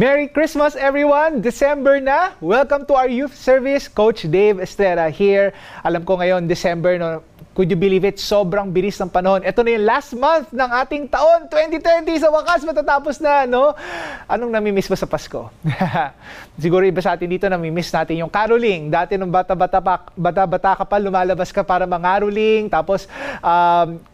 Merry Christmas, everyone! December na! Welcome to our youth service. Coach Dave Estera here. Alam ko ngayon, December, no? Could you believe it? Sobrang bilis ng panahon. Ito na yung last month ng ating taon, 2020. Sa wakas, matatapos na, no? Anong namimiss ba sa Pasko? Siguro iba sa atin dito, namimiss natin yung caroling. Dati nung bata-bata ka pa, lumalabas ka para mangaroling. Tapos,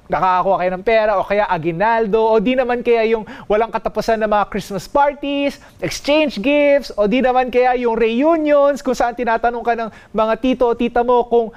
nakakakuha kayo ng pera o kaya aginaldo o di naman kaya yung walang katapusan na mga Christmas parties, exchange gifts o di naman kaya yung reunions kung saan tinatanong ka ng mga tito o tita mo kung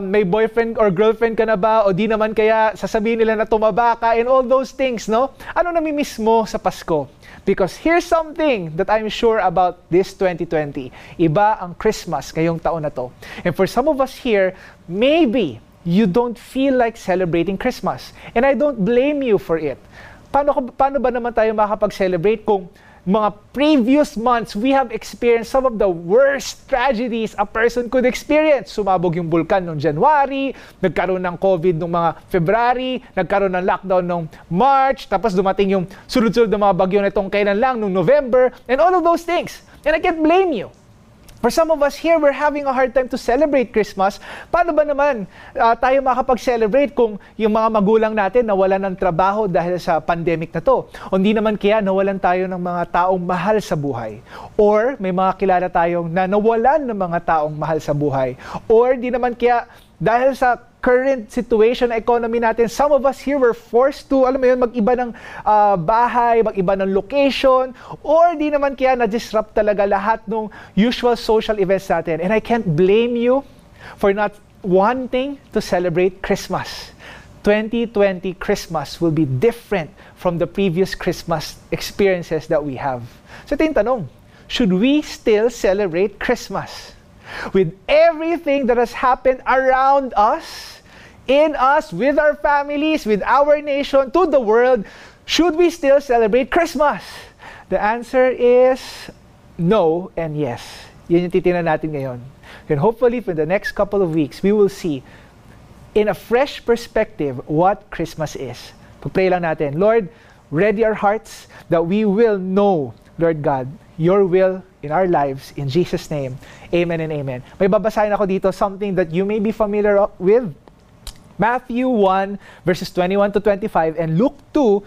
may boyfriend or girlfriend ka na ba o di naman kaya sasabihin nila na tumaba ka and all those things, no? Ano namimiss mo sa Pasko? Because here's something that I'm sure about this 2020. Iba ang Christmas ngayong taon na to. And for some of us here, maybe you don't feel like celebrating Christmas. And I don't blame you for it. Paano ba naman tayo makapag-celebrate kung mga previous months, we have experienced some of the worst tragedies a person could experience. Sumabog yung bulkan noong January, nagkaroon ng COVID noong mga February, nagkaroon ng lockdown noong March, tapos dumating yung sunod-sunod ng mga bagyo na itong kailan lang, noong November, and all of those things. And I can't blame you. For some of us here, we're having a hard time to celebrate Christmas. Paano ba naman tayo makapag-celebrate kung yung mga magulang natin nawalan ng trabaho dahil sa pandemic na to? O hindi naman kaya nawalan tayo ng mga taong mahal sa buhay? Or may mga kilala tayong na nawalan ng mga taong mahal sa buhay? Or di naman kaya dahil sa current situation, economy natin, some of us here were forced to, alam mo yun, mag-iba ng bahay, mag-iba ng location, or di naman kaya na-disrupt talaga lahat ng usual social events natin. And I can't blame you for not wanting to celebrate Christmas. 2020 Christmas will be different from the previous Christmas experiences that we have. So ito yung tanong, should we still celebrate Christmas? With everything that has happened around us, in us, with our families, with our nation, to the world, should we still celebrate Christmas? The answer is no and yes. Yun yung titingnan natin ngayon. And hopefully for the next couple of weeks, we will see in a fresh perspective what Christmas is. Pag-pray lang natin, Lord, ready our hearts that we will know, Lord God, your will in our lives, in Jesus' name. Amen and amen. May babasahin ako dito, something that you may be familiar with. Matthew 1, verses 21 to 25, and Luke 2,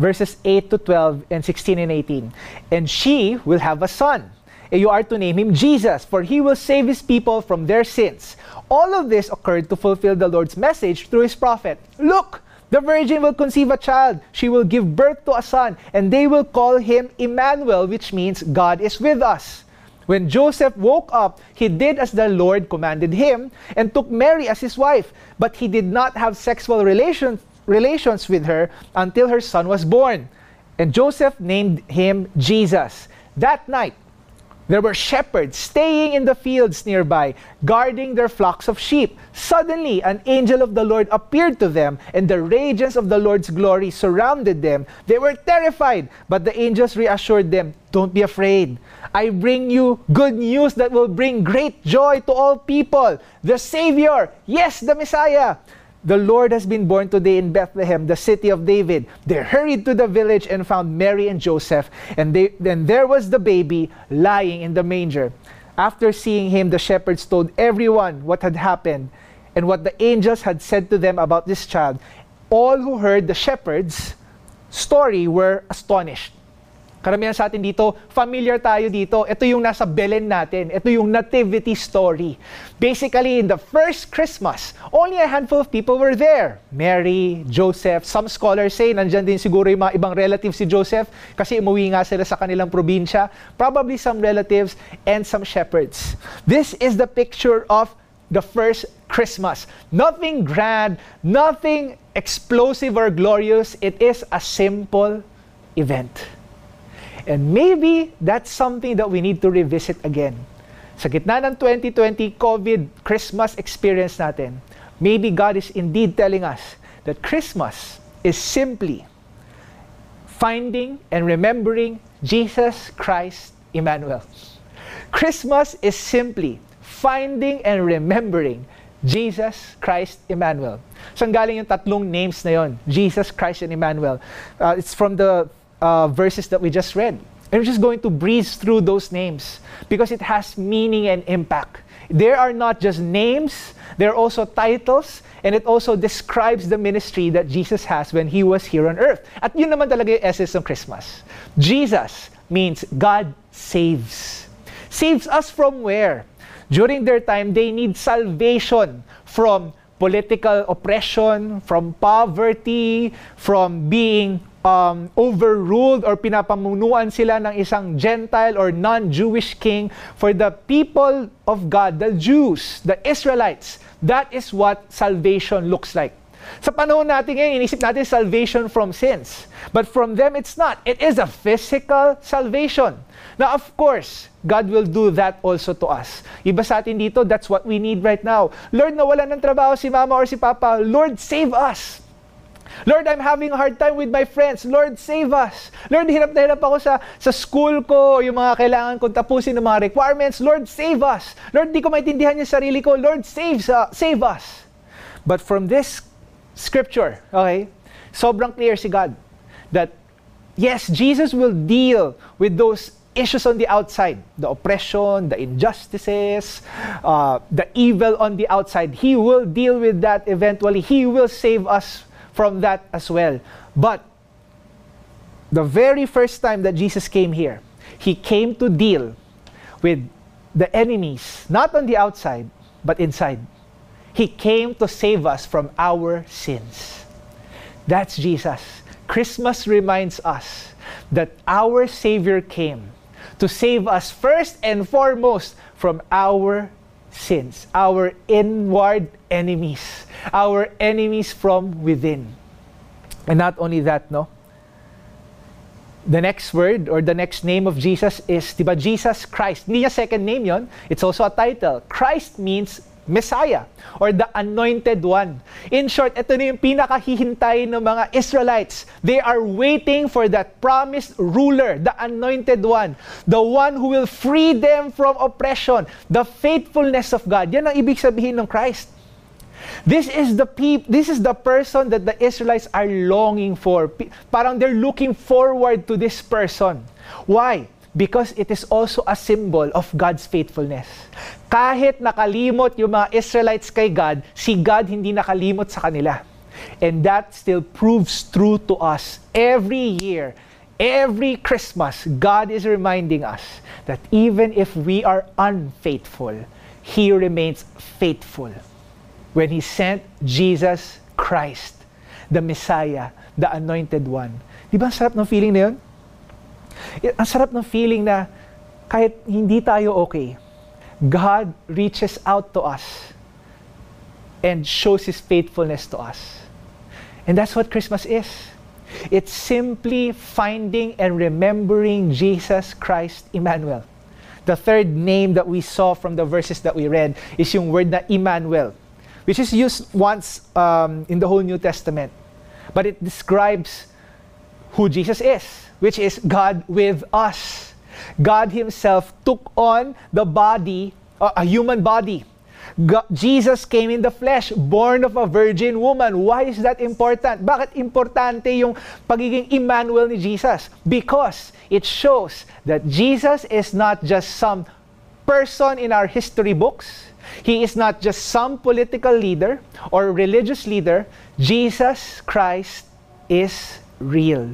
verses 8 to 12, and 16 and 18. And she will have a son, and you are to name him Jesus, for he will save his people from their sins. All of this occurred to fulfill the Lord's message through his prophet. Look! The virgin will conceive a child. She will give birth to a son, and they will call him Emmanuel, which means God is with us. When Joseph woke up, he did as the Lord commanded him and took Mary as his wife. But he did not have sexual relations with her until her son was born. And Joseph named him Jesus. That night, there were shepherds staying in the fields nearby, guarding their flocks of sheep. Suddenly, an angel of the Lord appeared to them, and the radiance of the Lord's glory surrounded them. They were terrified, but the angels reassured them, "Don't be afraid. I bring you good news that will bring great joy to all people. The Savior, yes, the Messiah. The Lord has been born today in Bethlehem, the city of David." They hurried to the village and found Mary and Joseph, and then there was the baby lying in the manger. After seeing him, the shepherds told everyone what had happened and what the angels had said to them about this child. All who heard the shepherds' story were astonished. Karamihan sa atin dito, familiar tayo dito. Ito yung nasa Belen natin. Ito yung nativity story. Basically, in the first Christmas, only a handful of people were there. Mary, Joseph, some scholars say, nandyan din siguro yung mga ibang relatives si Joseph kasi umuwi nga sila sa kanilang probinsya. Probably some relatives and some shepherds. This is the picture of the first Christmas. Nothing grand, nothing explosive or glorious. It is a simple event. And maybe that's something that we need to revisit again. Sa gitna ng 2020 COVID Christmas experience natin, maybe God is indeed telling us that Christmas is simply finding and remembering Jesus Christ Emmanuel. Christmas is simply finding and remembering Jesus Christ Emmanuel. Saan galing yung tatlong names na yon? Jesus Christ and Emmanuel. It's from the verses that we just read. I'm just going to breeze through those names because it has meaning and impact. They are not just names, they're also titles, and it also describes the ministry that Jesus has when He was here on earth. At yun naman talaga yung essence ng Christmas. Jesus means God saves. Saves us from where? During their time, they need salvation from political oppression, from poverty, from being overruled or pinapamunuan sila ng isang Gentile or non-Jewish king. For the people of God, the Jews, the Israelites, that is what salvation looks like. Sa panahon natin ngayon, inisip natin salvation from sins. But from them, it's not. It is a physical salvation. Now, of course, God will do that also to us. Iba sa atin dito, that's what we need right now. Lord, nawalan ng trabaho si mama or si papa. Lord, save us. Lord, I'm having a hard time with my friends. Lord, save us. Lord, hirap na hirap ako sa school ko, yung mga kailangan kong tapusin ng mga requirements. Lord, save us. Lord, di ko maintindihan yung sarili ko. Lord, save us. But from this scripture, okay, sobrang clear si God that, yes, Jesus will deal with those issues on the outside, the oppression, the injustices, the evil on the outside. He will deal with that eventually. He will save us from that as well. But the very first time that Jesus came here, He came to deal with the enemies, not on the outside, but inside. He came to save us from our sins. That's Jesus. Christmas reminds us that our Savior came to save us first and foremost from our sins, our inward enemies, our enemies from within. And not only that, no? The next word or the next name of Jesus is, diba, Jesus Christ. Hindi niya second name yon. It's also a title. Christ means Messiah or the Anointed One. In short, ito na yung pinakahihintay ng mga Israelites. They are waiting for that promised ruler, the Anointed One, the one who will free them from oppression, the faithfulness of God. Yan ang ibig sabihin ng Christ. This is the person that the Israelites are longing for. Parang they're looking forward to this person. Why? Because it is also a symbol of God's faithfulness. Kahit nakalimot yung mga Israelites kay God, si God hindi nakalimot sa kanila. And that still proves true to us. Every year, every Christmas, God is reminding us that even if we are unfaithful, He remains faithful. When He sent Jesus Christ, the Messiah, the Anointed One. Di ba ang sarap ng feeling na yun? Ang sarap ng feeling na kahit hindi tayo okay, God reaches out to us and shows His faithfulness to us. And that's what Christmas is. It's simply finding and remembering Jesus Christ, Emmanuel. The third name that we saw from the verses that we read is yung word na Emmanuel, which is used once in the whole New Testament. But it describes who Jesus is, which is God with us. God Himself took on the body, a human body. Jesus came in the flesh, born of a virgin woman. Why is that important? Bakit importante yung pagiging Emmanuel ni Jesus? Because it shows that Jesus is not just some person in our history books. He is not just some political leader or religious leader. Jesus Christ is real.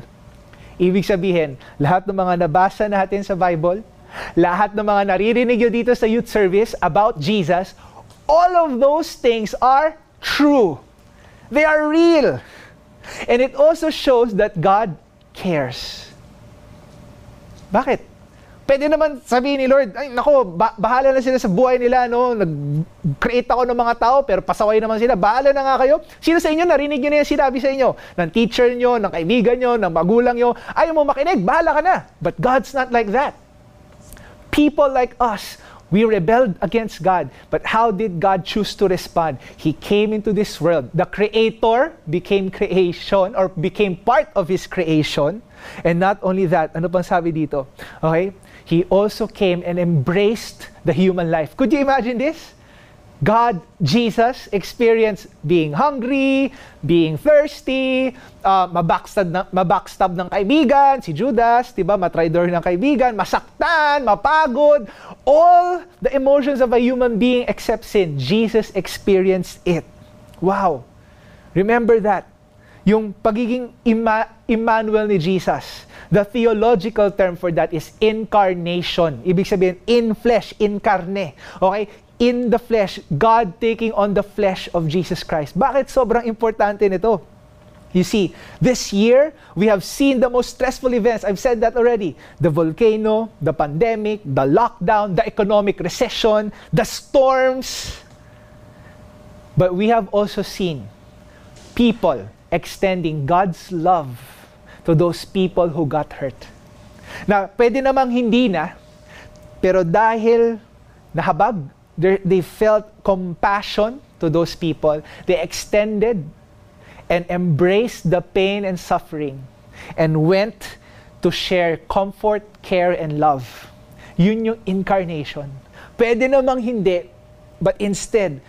Ibig sabihin, lahat ng mga nabasa natin sa Bible, lahat ng mga naririnig nyo dito sa youth service about Jesus, all of those things are true. They are real. And it also shows that God cares. Bakit? Pwede naman sabihin ni Lord, ay nako, bahala na sila sa buhay nila, no? Nag-create ako ng mga tao, pero pasaway naman sila. Bahala na nga kayo. Sino sa inyo, narinig nyo na yung sinabi sa inyo? Ng teacher nyo, ng kaibigan nyo, ng magulang nyo. Ayaw mo makinig, bahala ka na. But God's not like that. People like us, we rebelled against God. But how did God choose to respond? He came into this world. The Creator became creation or became part of His creation. And not only that, ano pang sabi dito? Okay? He also came and embraced the human life. Could you imagine this? God, Jesus, experienced being hungry, being thirsty, mabackstab ng kaibigan, si Judas, diba, matraidor ng kaibigan, masaktan, mapagod. All the emotions of a human being except sin, Jesus experienced it. Wow! Remember that. Yung pagiging Emmanuel ni Jesus, the theological term for that is incarnation. Ibig sabihin, in flesh, in carne. Okay? In the flesh, God taking on the flesh of Jesus Christ. Bakit sobrang importante nito? You see, this year, we have seen the most stressful events. I've said that already. The volcano, the pandemic, the lockdown, the economic recession, the storms. But we have also seen people extending God's love to those people who got hurt. Na pwede namang hindi na, pero dahil nahabag, they felt compassion to those people. They extended and embraced the pain and suffering and went to share comfort, care, and love. Yun yung incarnation. Pwede namang hindi, but instead,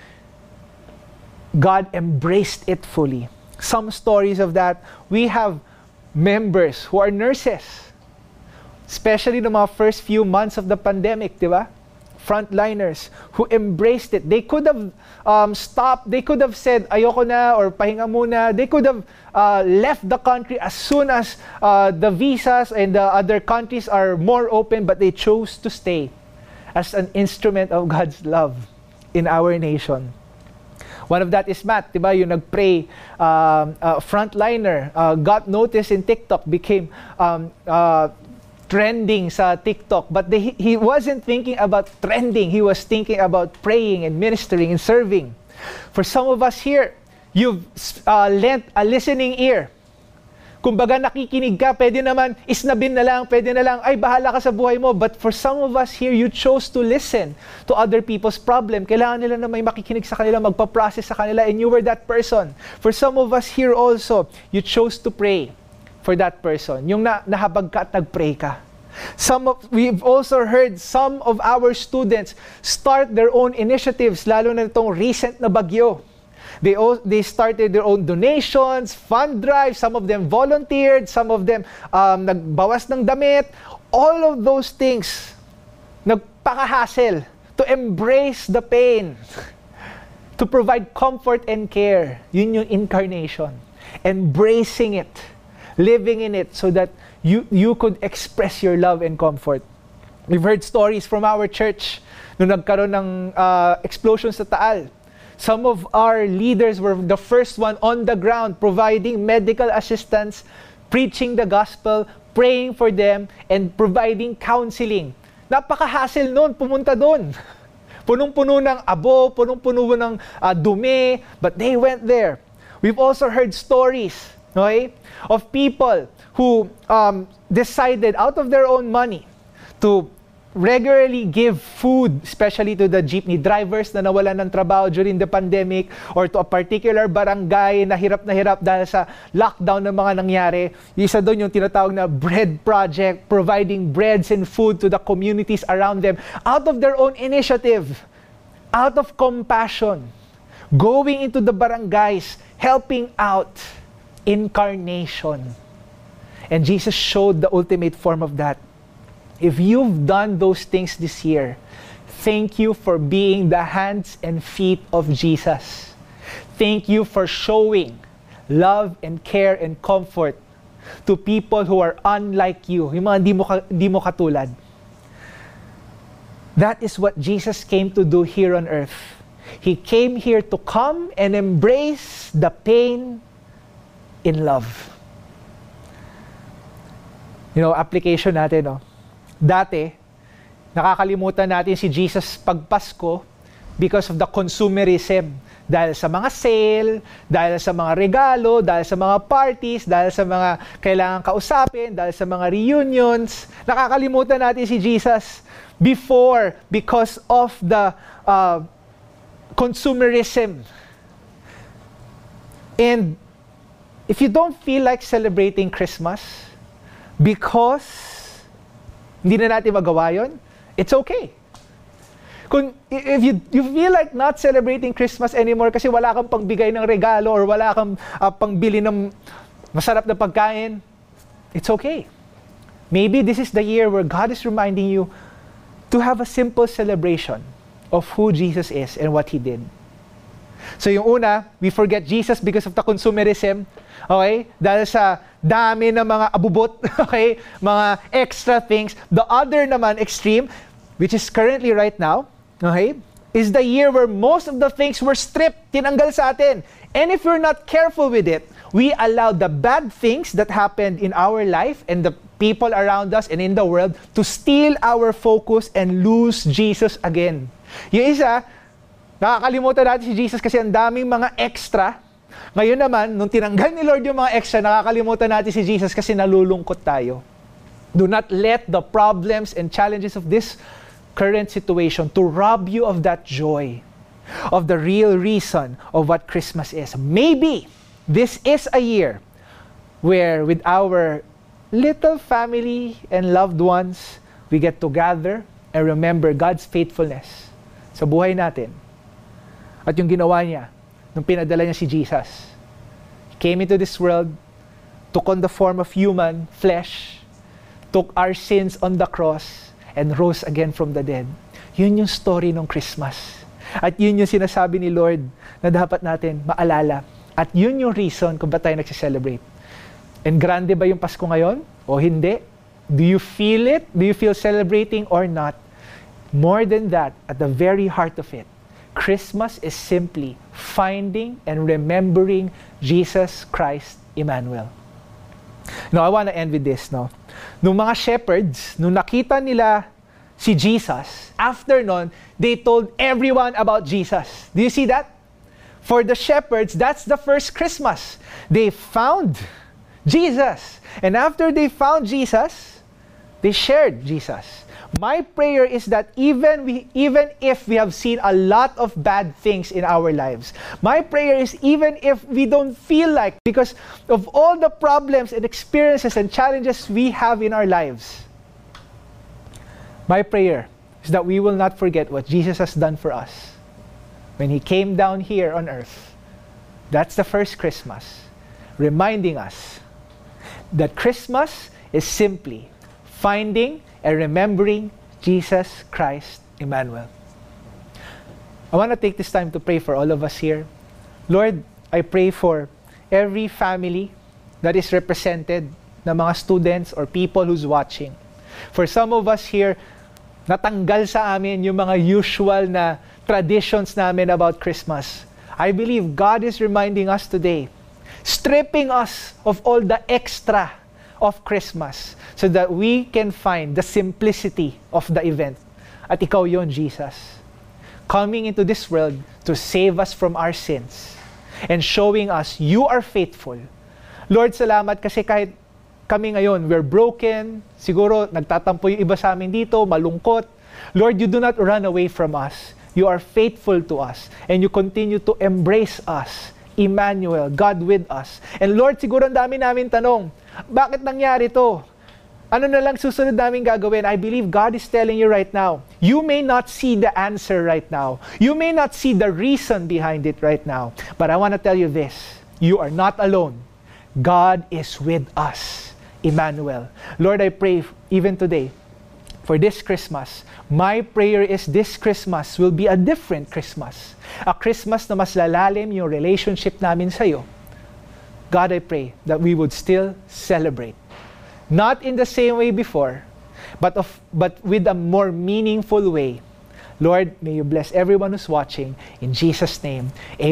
God embraced it fully. Some stories of that, we have members who are nurses, especially the first few months of the pandemic, di ba? Frontliners who embraced it. They could have stopped. They could have said, ayoko na or pahinga muna. They could have left the country as soon as the visas and the other countries are more open, but they chose to stay as an instrument of God's love in our nation. One of that is Matt, diba? Yung nagpray, frontliner, got noticed in TikTok, became trending sa TikTok, but he wasn't thinking about trending. He was thinking about praying and ministering and serving. For some of us here, you've lent a listening ear. Kung baga nakikinig ka, pwede naman, isnabin na lang, pwede na lang, ay bahala ka sa buhay mo. But for some of us here, you chose to listen to other people's problem. Kailangan nila na may makikinig sa kanila, magpa-process sa kanila, and you were that person. For some of us here also, you chose to pray for that person, yung nahabag ka at nagpray ka. We've also heard some of our students start their own initiatives, lalo na itong recent na bagyo. They started their own donations, fund drives, some of them volunteered, some of them nagbawas ng damit. All of those things, nagpaka-hassle to embrace the pain, to provide comfort and care. Yun yung incarnation, embracing it, living in it so that you could express your love and comfort. We've heard stories from our church nung nagkaroon ng explosions sa Taal. Some of our leaders were the first one on the ground providing medical assistance, preaching the gospel, praying for them, and providing counseling. Napaka-hassle noon pumunta doon. Punong-puno ng abo, punong-puno ng dumi, but they went there. We've also heard stories, okay, of people who decided out of their own money to regularly give food, especially to the jeepney drivers na nawalan ng trabaho during the pandemic, or to a particular barangay na hirap dahil sa lockdown ng mga nangyari. Isa doon yung tinatawag na bread project, providing breads and food to the communities around them out of their own initiative, out of compassion, going into the barangays, helping out. Incarnation. And Jesus showed the ultimate form of that. If you've done those things this year, thank you for being the hands and feet of Jesus. Thank you for showing love and care and comfort to people who are unlike you, yung mga di mo katulad. That is what Jesus came to do here on earth. He came here to come and embrace the pain in love. You know, application natin, no? Dati, nakakalimutan natin si Jesus pag Pasko because of the consumerism. Dahil sa mga sale, dahil sa mga regalo, dahil sa mga parties, dahil sa mga kailangan kausapin, dahil sa mga reunions. Nakakalimutan natin si Jesus before because of the consumerism. And if you don't feel like celebrating Christmas because hindi na natin magawa yun, it's okay. If you feel like not celebrating Christmas anymore kasi wala kang pangbigay ng regalo or wala kang pangbili ng masarap na pagkain, it's okay. Maybe this is the year where God is reminding you to have a simple celebration of who Jesus is and what He did. So yung una, we forget Jesus because of the consumerism. Okay? Dahil sa dami ng mga abubot, okay? Mga extra things. The other naman extreme, which is currently right now, okay? Is the year where most of the things were stripped, tinanggal sa atin. And if we're not careful with it, we allow the bad things that happened in our life and the people around us and in the world to steal our focus and lose Jesus again. Yung isa, nakakalimutan natin si Jesus kasi ang daming mga extra. Ngayon naman, nung tinanggal ni Lord yung mga extra, nakakalimutan natin si Jesus kasi nalulungkot tayo. Do not let the problems and challenges of this current situation to rob you of that joy, of the real reason of what Christmas is. Maybe this is a year where with our little family and loved ones, we get to gather and remember God's faithfulness sa buhay natin. At yung ginawa niya, nung pinadala niya si Jesus. He came into this world, took on the form of human flesh, took our sins on the cross, and rose again from the dead. Yun yung story ng Christmas. At yun yung sinasabi ni Lord na dapat natin maalala. At yun yung reason kung ba't tayo nagsiselebrate. And grande ba yung Pasko ngayon? O hindi? Do you feel it? Do you feel celebrating or not? More than that, at the very heart of it, Christmas is simply finding and remembering Jesus Christ, Emmanuel. Now, I want to end with this. No? Nung mga shepherds, nung nakita nila si Jesus, after nun, they told everyone about Jesus. Do you see that? For the shepherds, that's the first Christmas. They found Jesus. And after they found Jesus, they shared Jesus. My prayer is that even if we have seen a lot of bad things in our lives, my prayer is even if we don't feel like, because of all the problems and experiences and challenges we have in our lives, my prayer is that we will not forget what Jesus has done for us when He came down here on earth. That's the first Christmas, reminding us that Christmas is simply finding and remembering Jesus Christ, Emmanuel. I want to take this time to pray for all of us here. Lord, I pray for every family that is represented na mga students or people who's watching. For some of us here, natanggal sa amin yung mga usual na traditions namin about Christmas. I believe God is reminding us today, stripping us of all the extra of Christmas so that we can find the simplicity of the event. At ikaw yon, Jesus, coming into this world to save us from our sins and showing us you are faithful. Lord, salamat kasi kahit kami ngayon, we're broken, siguro nagtatampo yung iba sa amin dito, malungkot. Lord, you do not run away from us. You are faithful to us and you continue to embrace us. Emmanuel, God with us. And Lord, siguro ang dami namin tanong, bakit nangyari to? Ano na lang susunod namin gagawin? I believe God is telling you right now, you may not see the answer right now. You may not see the reason behind it right now. But I want to tell you this, you are not alone. God is with us, Emmanuel. Lord, I pray even today for this Christmas. My prayer is this Christmas will be a different Christmas. A Christmas na mas lalalim yung relationship namin sa'yo. God, I pray that we would still celebrate. Not in the same way before, but with a more meaningful way. Lord, may you bless everyone who's watching. In Jesus' name, amen.